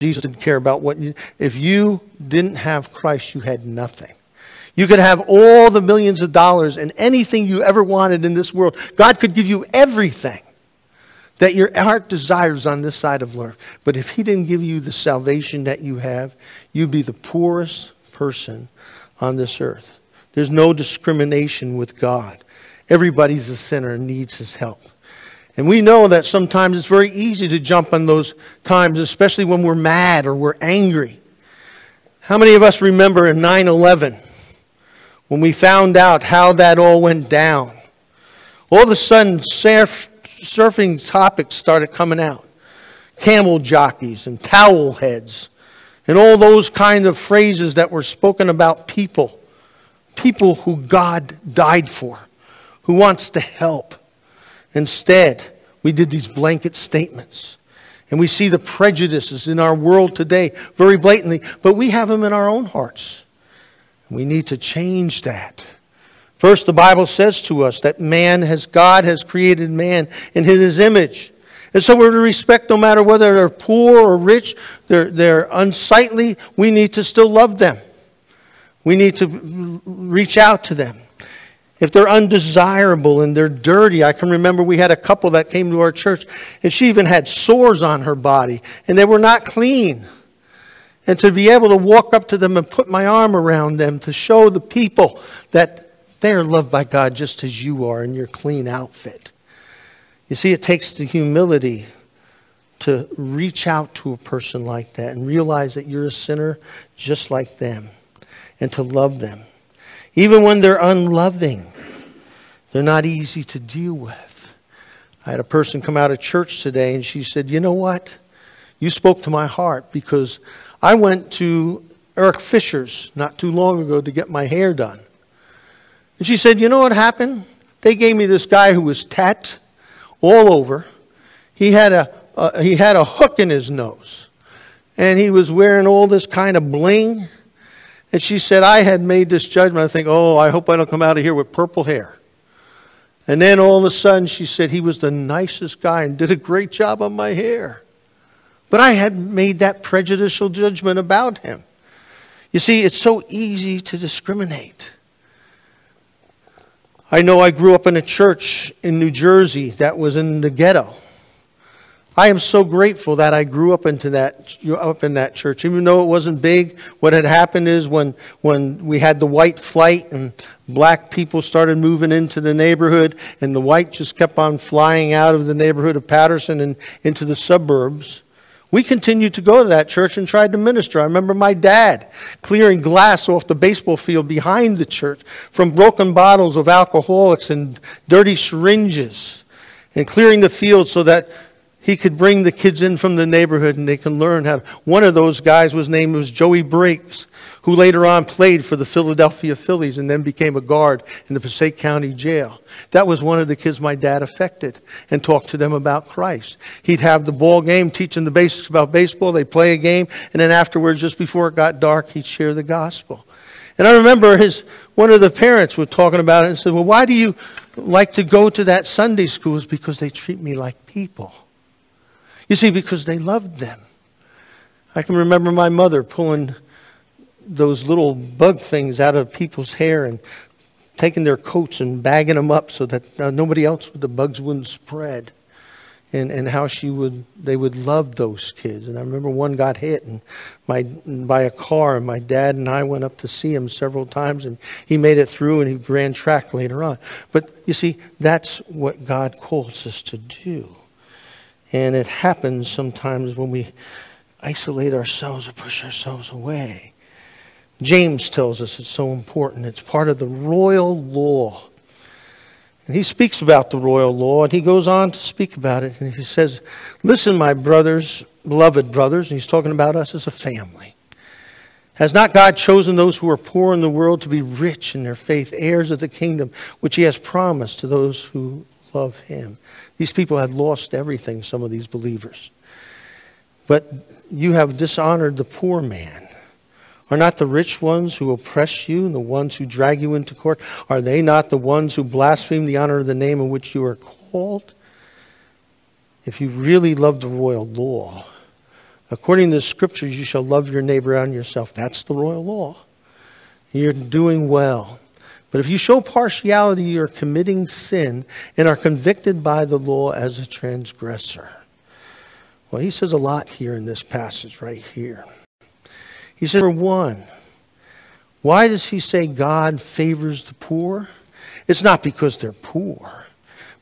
Jesus didn't care about what you... If you didn't have Christ, you had nothing. You could have all the millions of dollars and anything you ever wanted in this world. God could give you everything that your heart desires on this side of life. But if he didn't give you the salvation that you have, you'd be the poorest person on this earth. There's no discrimination with God. Everybody's a sinner and needs his help. And we know that sometimes it's very easy to jump on those times, especially when we're mad or we're angry. How many of us remember in 9/11 when we found out how that all went down? All of a sudden, surfing topics started coming out. Camel jockeys and towel heads and all those kinds of phrases that were spoken about people. People who God died for, who wants to help. Instead, we did these blanket statements. And we see the prejudices in our world today very blatantly. But we have them in our own hearts. We need to change that. First, the Bible says to us that God has created man in his image. And so we're to respect no matter whether they're poor or rich, they're unsightly, we need to still love them. We need to reach out to them. If they're undesirable and they're dirty, I can remember we had a couple that came to our church and she even had sores on her body and they were not clean. And to be able to walk up to them and put my arm around them to show the people that they are loved by God just as you are in your clean outfit. You see, it takes the humility to reach out to a person like that and realize that you're a sinner just like them and to love them. Even when they're unloving, they're not easy to deal with. I had a person come out of church today and she said, you know what? You spoke to my heart because I went to Eric Fisher's not too long ago to get my hair done. And she said, you know what happened? They gave me this guy who was tat all over. He had a hook in his nose and he was wearing all this kind of bling. And she said, I had made this judgment. I think, oh, I hope I don't come out of here with purple hair. And then all of a sudden, she said, he was the nicest guy and did a great job on my hair. But I had made that prejudicial judgment about him. You see, it's so easy to discriminate. I know I grew up in a church in New Jersey that was in the ghetto. I am so grateful that I grew up up in that church. Even though it wasn't big, what had happened is when we had the white flight and black people started moving into the neighborhood and the white just kept on flying out of the neighborhood of Patterson and into the suburbs, we continued to go to that church and tried to minister. I remember my dad clearing glass off the baseball field behind the church from broken bottles of alcoholics and dirty syringes and clearing the field so that he could bring the kids in from the neighborhood and they can learn how to. One of those guys was named Joey Briggs, who later on played for the Philadelphia Phillies and then became a guard in the Passaic County Jail. That was one of the kids my dad affected and talked to them about Christ. He'd have the ball game, teaching the basics about baseball. They'd play a game. And then afterwards, just before it got dark, he'd share the gospel. And I remember one of the parents was talking about it and said, well, why do you like to go to that Sunday school? It's because they treat me like people. You see, because they loved them. I can remember my mother pulling those little bug things out of people's hair and taking their coats and bagging them up so that nobody else, the bugs wouldn't spread. And how they would love those kids. And I remember one got hit by a car, and my dad and I went up to see him several times, and he made it through, and he ran track later on. But you see, that's what God calls us to do. And it happens sometimes when we isolate ourselves or push ourselves away. James tells us it's so important. It's part of the royal law. And he speaks about the royal law, and he goes on to speak about it. And he says, listen, my brothers, beloved brothers, and he's talking about us as a family. Has not God chosen those who are poor in the world to be rich in their faith, heirs of the kingdom, which he has promised to those who love him? These people had lost everything, some of these believers. But you have dishonored the poor man. Are not the rich ones who oppress you and the ones who drag you into court? Are they not the ones who blaspheme the honor of the name in which you are called? If you really love the royal law, According to the scriptures, you shall love your neighbor and yourself. That's the royal law. You're doing well. But if you show partiality, you're committing sin and are convicted by the law as a transgressor. Well, he says a lot here in this passage right here. He says, number one, why does he say God favors the poor? It's not because they're poor,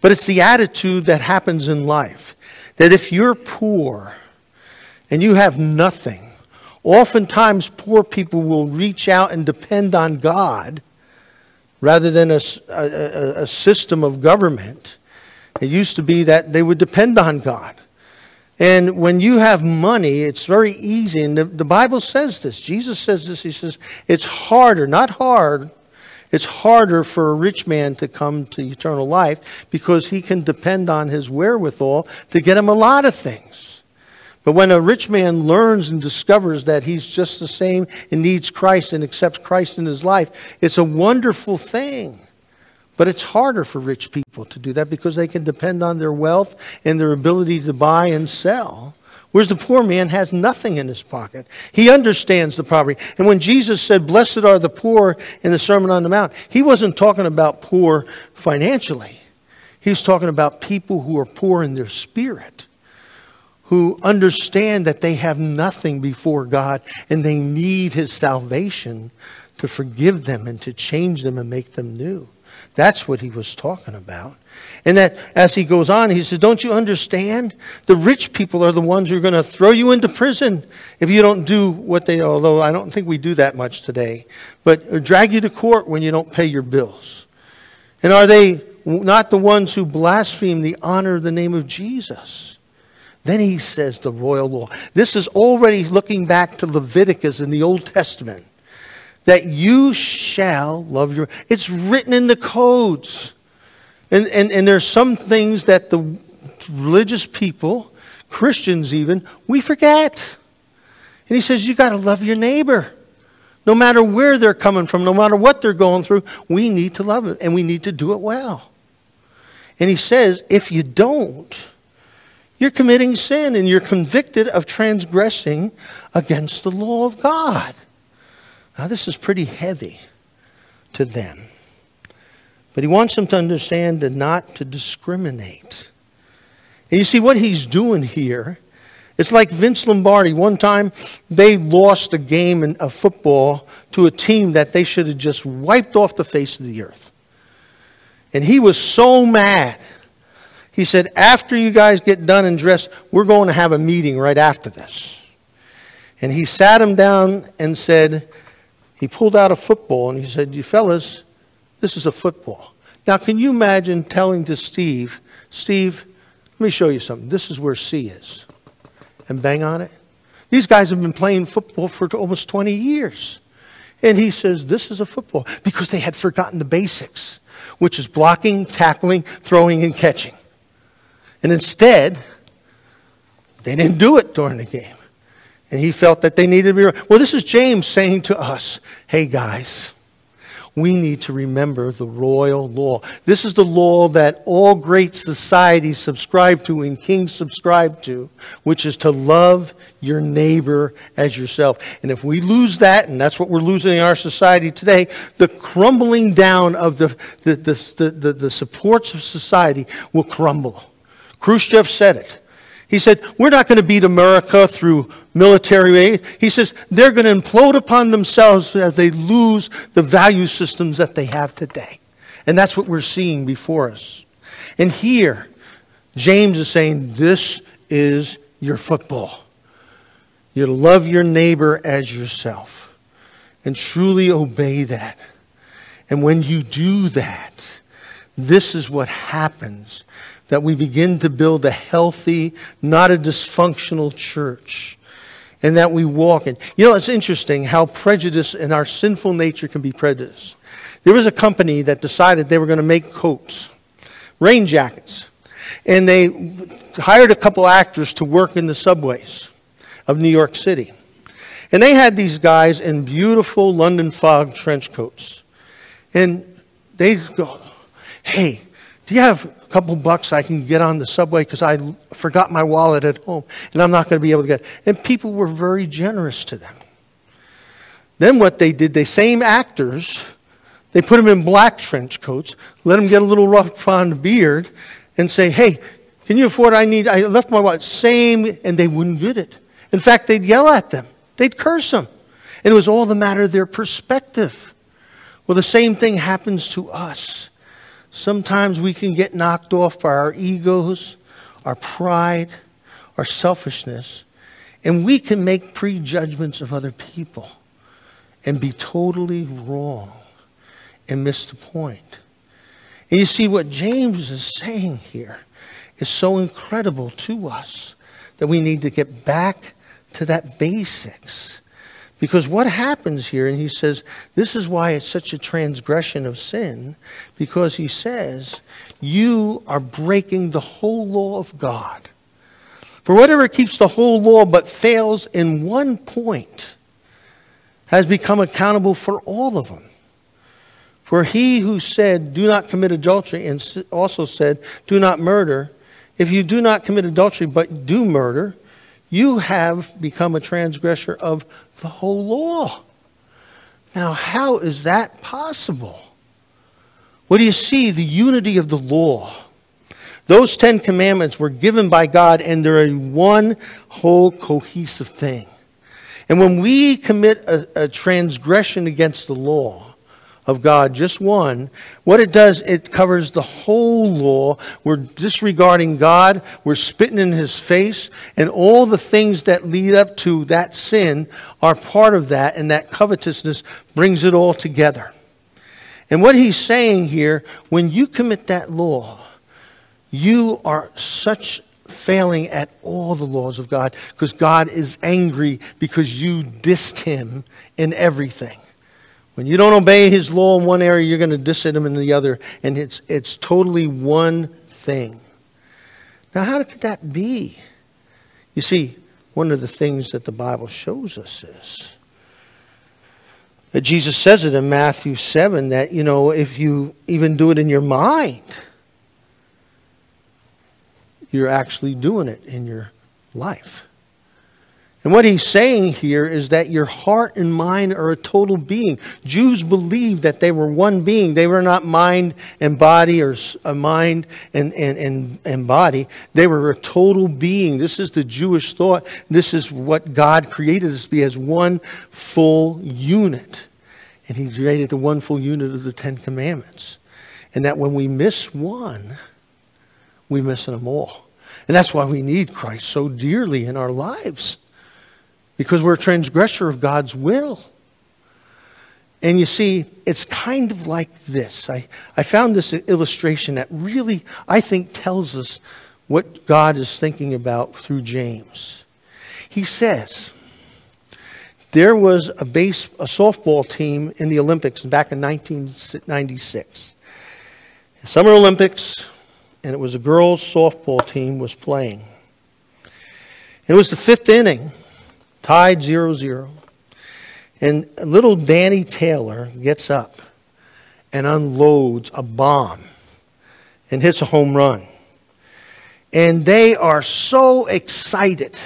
but it's the attitude that happens in life. That if you're poor and you have nothing, oftentimes poor people will reach out and depend on God rather than a system of government. It used to be that they would depend on God. And when you have money, it's very easy. And the Bible says this. Jesus says this. He says, it's harder, not hard. It's harder for a rich man to come to eternal life because he can depend on his wherewithal to get him a lot of things. But when a rich man learns and discovers that he's just the same and needs Christ and accepts Christ in his life, it's a wonderful thing. But it's harder for rich people to do that because they can depend on their wealth and their ability to buy and sell. Whereas the poor man has nothing in his pocket. He understands the poverty. And when Jesus said, blessed are the poor in the Sermon on the Mount, he wasn't talking about poor financially. He was talking about people who are poor in their spirit, who understand that they have nothing before God and they need his salvation to forgive them and to change them and make them new. That's what he was talking about. And that as he goes on, he says, don't you understand? The rich people are the ones who are going to throw you into prison if you don't do what they, although I don't think we do that much today, but drag you to court when you don't pay your bills. And are they not the ones who blaspheme the honor of the name of Jesus? Then he says the royal law. This is already looking back to Leviticus in the Old Testament. That you shall love your... It's written in the codes. And there's some things that the religious people, Christians even, we forget. And he says, you got to love your neighbor. No matter where they're coming from, no matter what they're going through, we need to love them. And we need to do it well. And he says, if you don't, you're committing sin. And you're convicted of transgressing against the law of God. Now, this is pretty heavy to them. But he wants them to understand and not to discriminate. And you see what he's doing here. It's like Vince Lombardi. One time, they lost a game of football to a team that they should have just wiped off the face of the earth. And he was so mad. He said, after you guys get done and dressed, we're going to have a meeting right after this. And he sat him down and said... He pulled out a football and he said, you fellas, this is a football. Now, can you imagine telling to Steve, Steve, let me show you something. This is where C is. And bang on it. These guys have been playing football for almost 20 years. And he says, this is a football. Because they had forgotten the basics, which is blocking, tackling, throwing, and catching. And instead, they didn't do it during the game. And he felt that they needed to be remembered. Well, this is James saying to us, hey guys, we need to remember the royal law. This is the law that all great societies subscribe to and kings subscribe to, which is to love your neighbor as yourself. And if we lose that, and that's what we're losing in our society today, the crumbling down of the supports of society will crumble. Khrushchev said it. He said, we're not going to beat America through military aid. He says, they're going to implode upon themselves as they lose the value systems that they have today. And that's what we're seeing before us. And here, James is saying, this is your football. You love your neighbor as yourself. And truly obey that. And when you do that, this is what happens. That we begin to build a healthy, not a dysfunctional church. And that we walk in. You know, it's interesting how prejudice and our sinful nature can be prejudice. There was a company that decided they were going to make coats, rain jackets. And they hired a couple actors to work in the subways of New York City. And they had these guys in beautiful London fog trench coats. And they go, hey, do you have... a couple bucks I can get on the subway because I forgot my wallet at home and I'm not going to be able to get it. And people were very generous to them. Then what they did, the same actors, they put them in black trench coats, let them get a little rough on the beard and say, hey, can you afford I left my wallet. Same, and they wouldn't get it. In fact, they'd yell at them. They'd curse them. And it was all the matter of their perspective. Well, the same thing happens to us. Sometimes we can get knocked off by our egos, our pride, our selfishness, and we can make prejudgments of other people and be totally wrong and miss the point. And you see, what James is saying here is so incredible to us that we need to get back to that basics. Because what happens here, and he says, this is why it's such a transgression of sin, because he says, you are breaking the whole law of God. For whatever keeps the whole law but fails in one point has become accountable for all of them. For he who said, do not commit adultery, and also said, do not murder, if you do not commit adultery but do murder, you have become a transgressor of the whole law. Now, how is that possible? Well, do you see? The unity of the law. Those 10 commandments were given by God, and they're one whole cohesive thing. And when we commit a transgression against the law of God, just one, what it does, it covers the whole law. We're disregarding God. We're spitting in his face. And all the things that lead up to that sin are part of that. And that covetousness brings it all together. And what he's saying here, when you commit that law, you are such failing at all the laws of God, because God is angry because you dissed him in everything. When you don't obey his law in one area, you're going to diss him in the other. And it's totally one thing. Now, how could that be? You see, one of the things that the Bible shows us is that Jesus says it in Matthew 7 that, you know, if you even do it in your mind, you're actually doing it in your life. And what he's saying here is that your heart and mind are a total being. Jews believed that they were one being. They were not mind and body or mind and body. They were a total being. This is the Jewish thought. This is what God created us to be, as one full unit. And he created the one full unit of the 10 commandments. And that when we miss one, we miss them all. And that's why we need Christ so dearly in our lives, because we're a transgressor of God's will. And you see, it's kind of like this. I found this illustration that really, I think, tells us what God is thinking about through James. He says, there was a softball team in the Olympics back in 1996. The Summer Olympics, and it was a girls' softball team was playing. It was the fifth inning. Tied 0-0. And little Danny Taylor gets up and unloads a bomb and hits a home run. And they are so excited.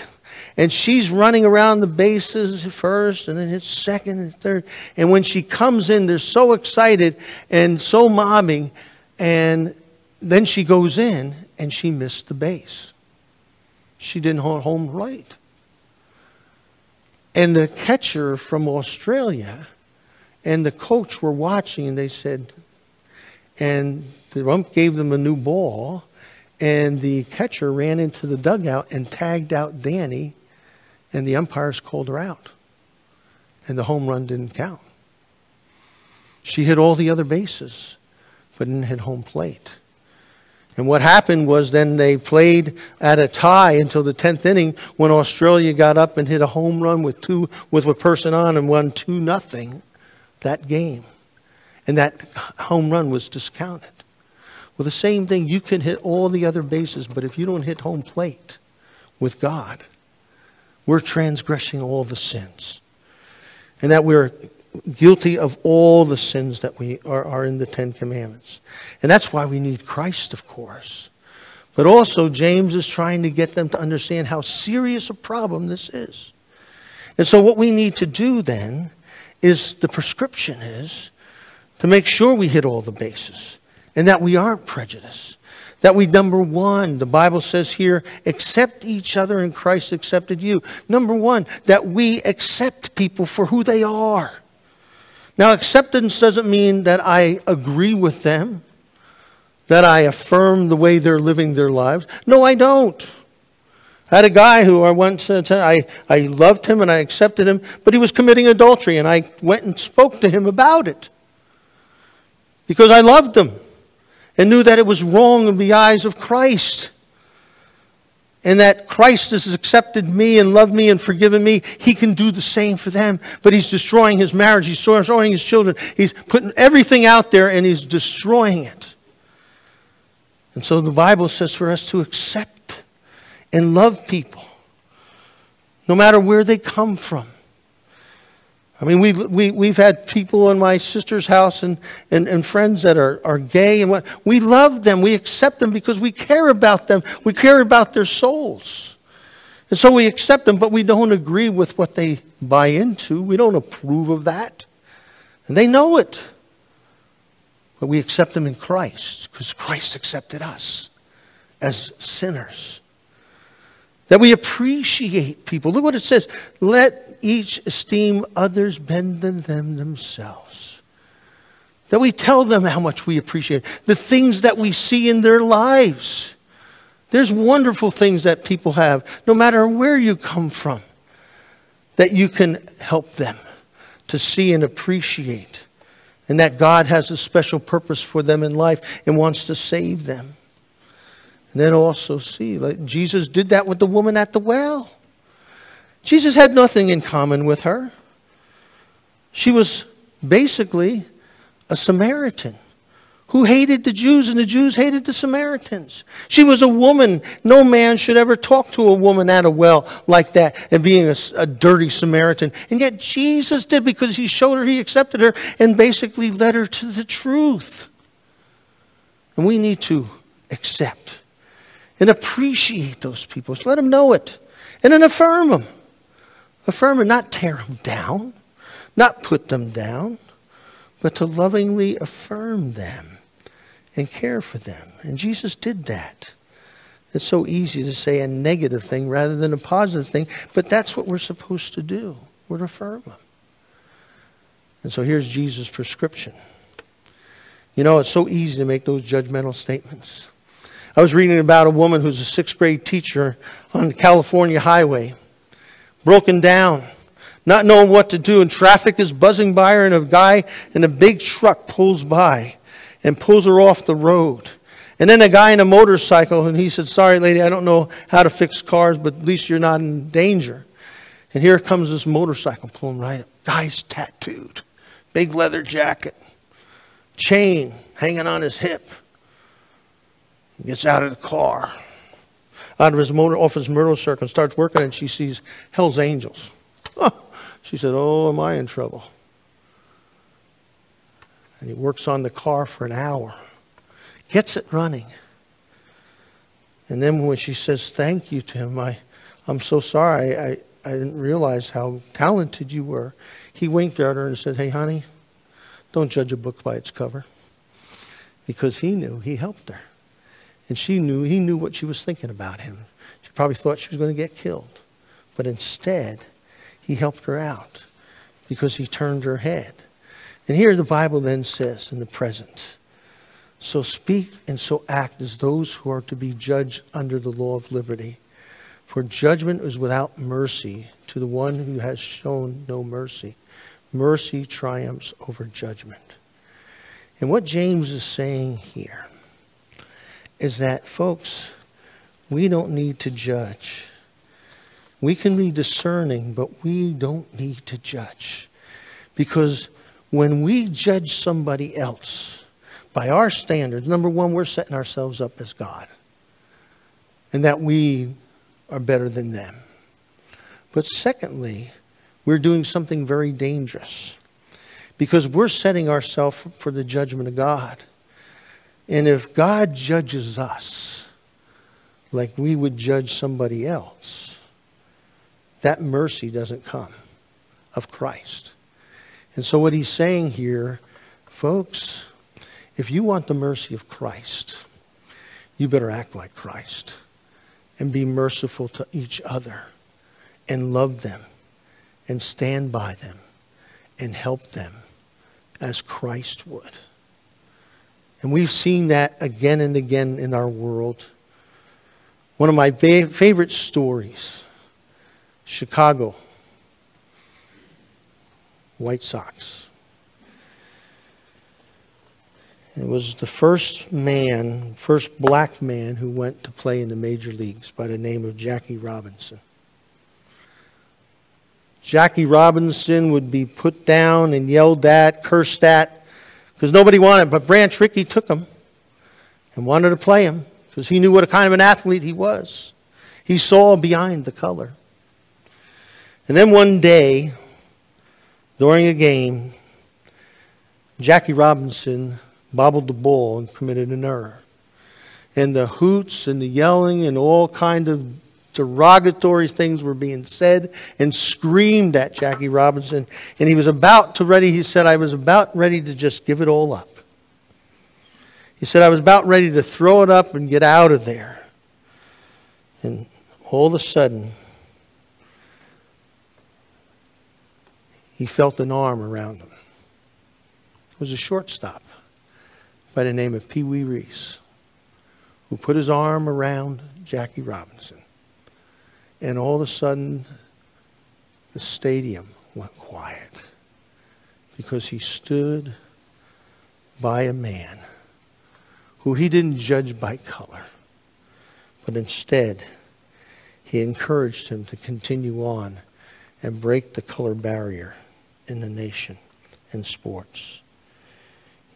And she's running around the bases first, and then hits second and third. And when she comes in, they're so excited and so mobbing. And then she goes in, and she missed the base. She didn't hold home right. And the catcher from Australia and the coach were watching, and they said, and the ump gave them a new ball, and the catcher ran into the dugout and tagged out Danny, and the umpires called her out. And the home run didn't count. She hit all the other bases, but didn't hit home plate. And what happened was then they played at a tie until the 10th inning, when Australia got up and hit a home run with a person on and won 2-0 that game. And that home run was discounted. Well, the same thing, you can hit all the other bases, but if you don't hit home plate with God, we're transgressing all the sins. And that we're guilty of all the sins that are in the Ten Commandments. And that's why we need Christ, of course. But also, James is trying to get them to understand how serious a problem this is. And so what we need to do then is, the prescription is, to make sure we hit all the bases and that we aren't prejudiced. That we, number one, the Bible says here, accept each other and Christ accepted you. Number one, that we accept people for who they are. Now, acceptance doesn't mean that I agree with them, that I affirm the way they're living their lives. No, I don't. I had a guy who I once, I loved him and I accepted him, but he was committing adultery, and I went and spoke to him about it because I loved him and knew that it was wrong in the eyes of Christ, and that Christ has accepted me and loved me and forgiven me. He can do the same for them, but he's destroying his marriage. He's destroying his children. He's putting everything out there, and he's destroying it. And so the Bible says for us to accept and love people, no matter where they come from. I mean, we've had people in my sister's house and friends that are gay, and we love them. We accept them because we care about them. We care about their souls. And so we accept them, but we don't agree with what they buy into. We don't approve of that. And they know it. But we accept them in Christ because Christ accepted us as sinners. That we appreciate people. Look what it says. Let each esteem others better than themselves. That we tell them how much we appreciate the things that we see in their lives. There's wonderful things that people have, no matter where you come from, that you can help them to see and appreciate. And that God has a special purpose for them in life and wants to save them. And then also see, like Jesus did that with the woman at the well. Jesus had nothing in common with her. She was basically a Samaritan who hated the Jews, and the Jews hated the Samaritans. She was a woman. No man should ever talk to a woman at a well like that, and being a dirty Samaritan. And yet Jesus did, because he showed her, he accepted her, and basically led her to the truth. And we need to accept and appreciate those people. So let them know it. And then affirm them. Affirm them, not tear them down, not put them down, but to lovingly affirm them and care for them. And Jesus did that. It's so easy to say a negative thing rather than a positive thing, but that's what we're supposed to do. We're to affirm them. And so here's Jesus' prescription. You know, it's so easy to make those judgmental statements. I was reading about a woman who's a sixth grade teacher on the California highway, broken down, not knowing what to do, and traffic is buzzing by her, and a guy in a big truck pulls by and pulls her off the road. And then a guy in a motorcycle, and he said, "Sorry, lady, I don't know how to fix cars, but at least you're not in danger." And here comes this motorcycle pulling right up. Guy's tattooed, big leather jacket, chain hanging on his hip. He gets out of the car, out of his motor, off his motorcycle, and starts working, and she sees Hell's Angels. Huh. She said, "Oh, am I in trouble?" And he works on the car for an hour, gets it running. And then when she says thank you to him, I'm so sorry, I didn't realize how talented you were," he winked at her and said, "Hey, honey, don't judge a book by its cover." Because he knew he helped her. And she knew, he knew what she was thinking about him. She probably thought she was going to get killed. But instead, he helped her out because he turned her head. And here the Bible then says in the present, "So speak and so act as those who are to be judged under the law of liberty. For judgment is without mercy to the one who has shown no mercy. Mercy triumphs over judgment." And what James is saying here is that, folks, we don't need to judge. We can be discerning, but we don't need to judge. Because when we judge somebody else by our standards, number one, we're setting ourselves up as God, and that we are better than them. But secondly, we're doing something very dangerous. because we're setting ourselves for the judgment of God. And if God judges us like we would judge somebody else, that mercy doesn't come of Christ. And so what he's saying here, folks, if you want the mercy of Christ, you better act like Christ and be merciful to each other and love them and stand by them and help them as Christ would. And we've seen that again and again in our world. One of my favorite stories, Chicago White Sox. It was the first black man who went to play in the major leagues by the name of Jackie Robinson. Jackie Robinson would be put down and yelled at, cursed at, because nobody wanted him. But Branch Rickey took him and wanted to play him because he knew what a kind of an athlete he was. He saw behind the color. And then one day, during a game, Jackie Robinson bobbled the ball and committed an error. And the hoots and the yelling and all kind of derogatory things were being said and screamed at Jackie Robinson. And he was he said, I was about ready to just give it all up. He said, I was about ready to throw it up and get out of there. And all of a sudden, he felt an arm around him. It was a shortstop by the name of Pee Wee Reese, who put his arm around Jackie Robinson. And all of a sudden, the stadium went quiet because he stood by a man who he didn't judge by color, but instead, he encouraged him to continue on and break the color barrier in the nation and sports.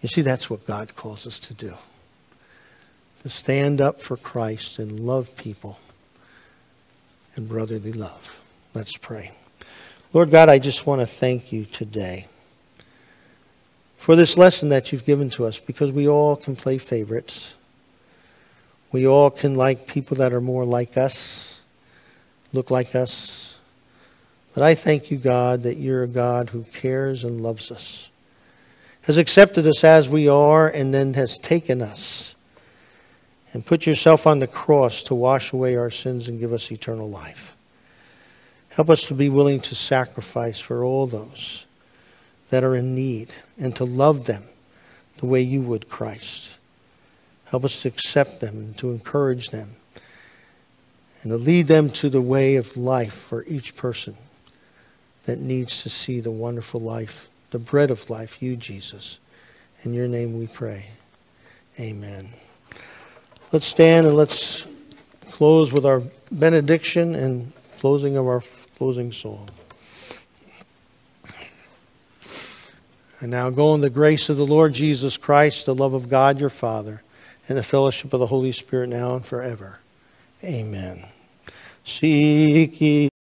You see, that's what God calls us to do. To stand up for Christ and love people in brotherly love. Let's pray. Lord God, I just want to thank you today for this lesson that you've given to us, because we all can play favorites. We all can like people that are more like us, look like us. But I thank you, God, that you're a God who cares and loves us, has accepted us as we are, and then has taken us and put yourself on the cross to wash away our sins and give us eternal life. Help us to be willing to sacrifice for all those that are in need and to love them the way you would, Christ. Help us to accept them and to encourage them and to lead them to the way of life for each person that needs to see the wonderful life, the bread of life, you, Jesus. In your name we pray. Amen. Let's stand and let's close with our benediction and closing of our closing song. And now go in the grace of the Lord Jesus Christ, the love of God your Father, and the fellowship of the Holy Spirit now and forever. Amen. Seek ye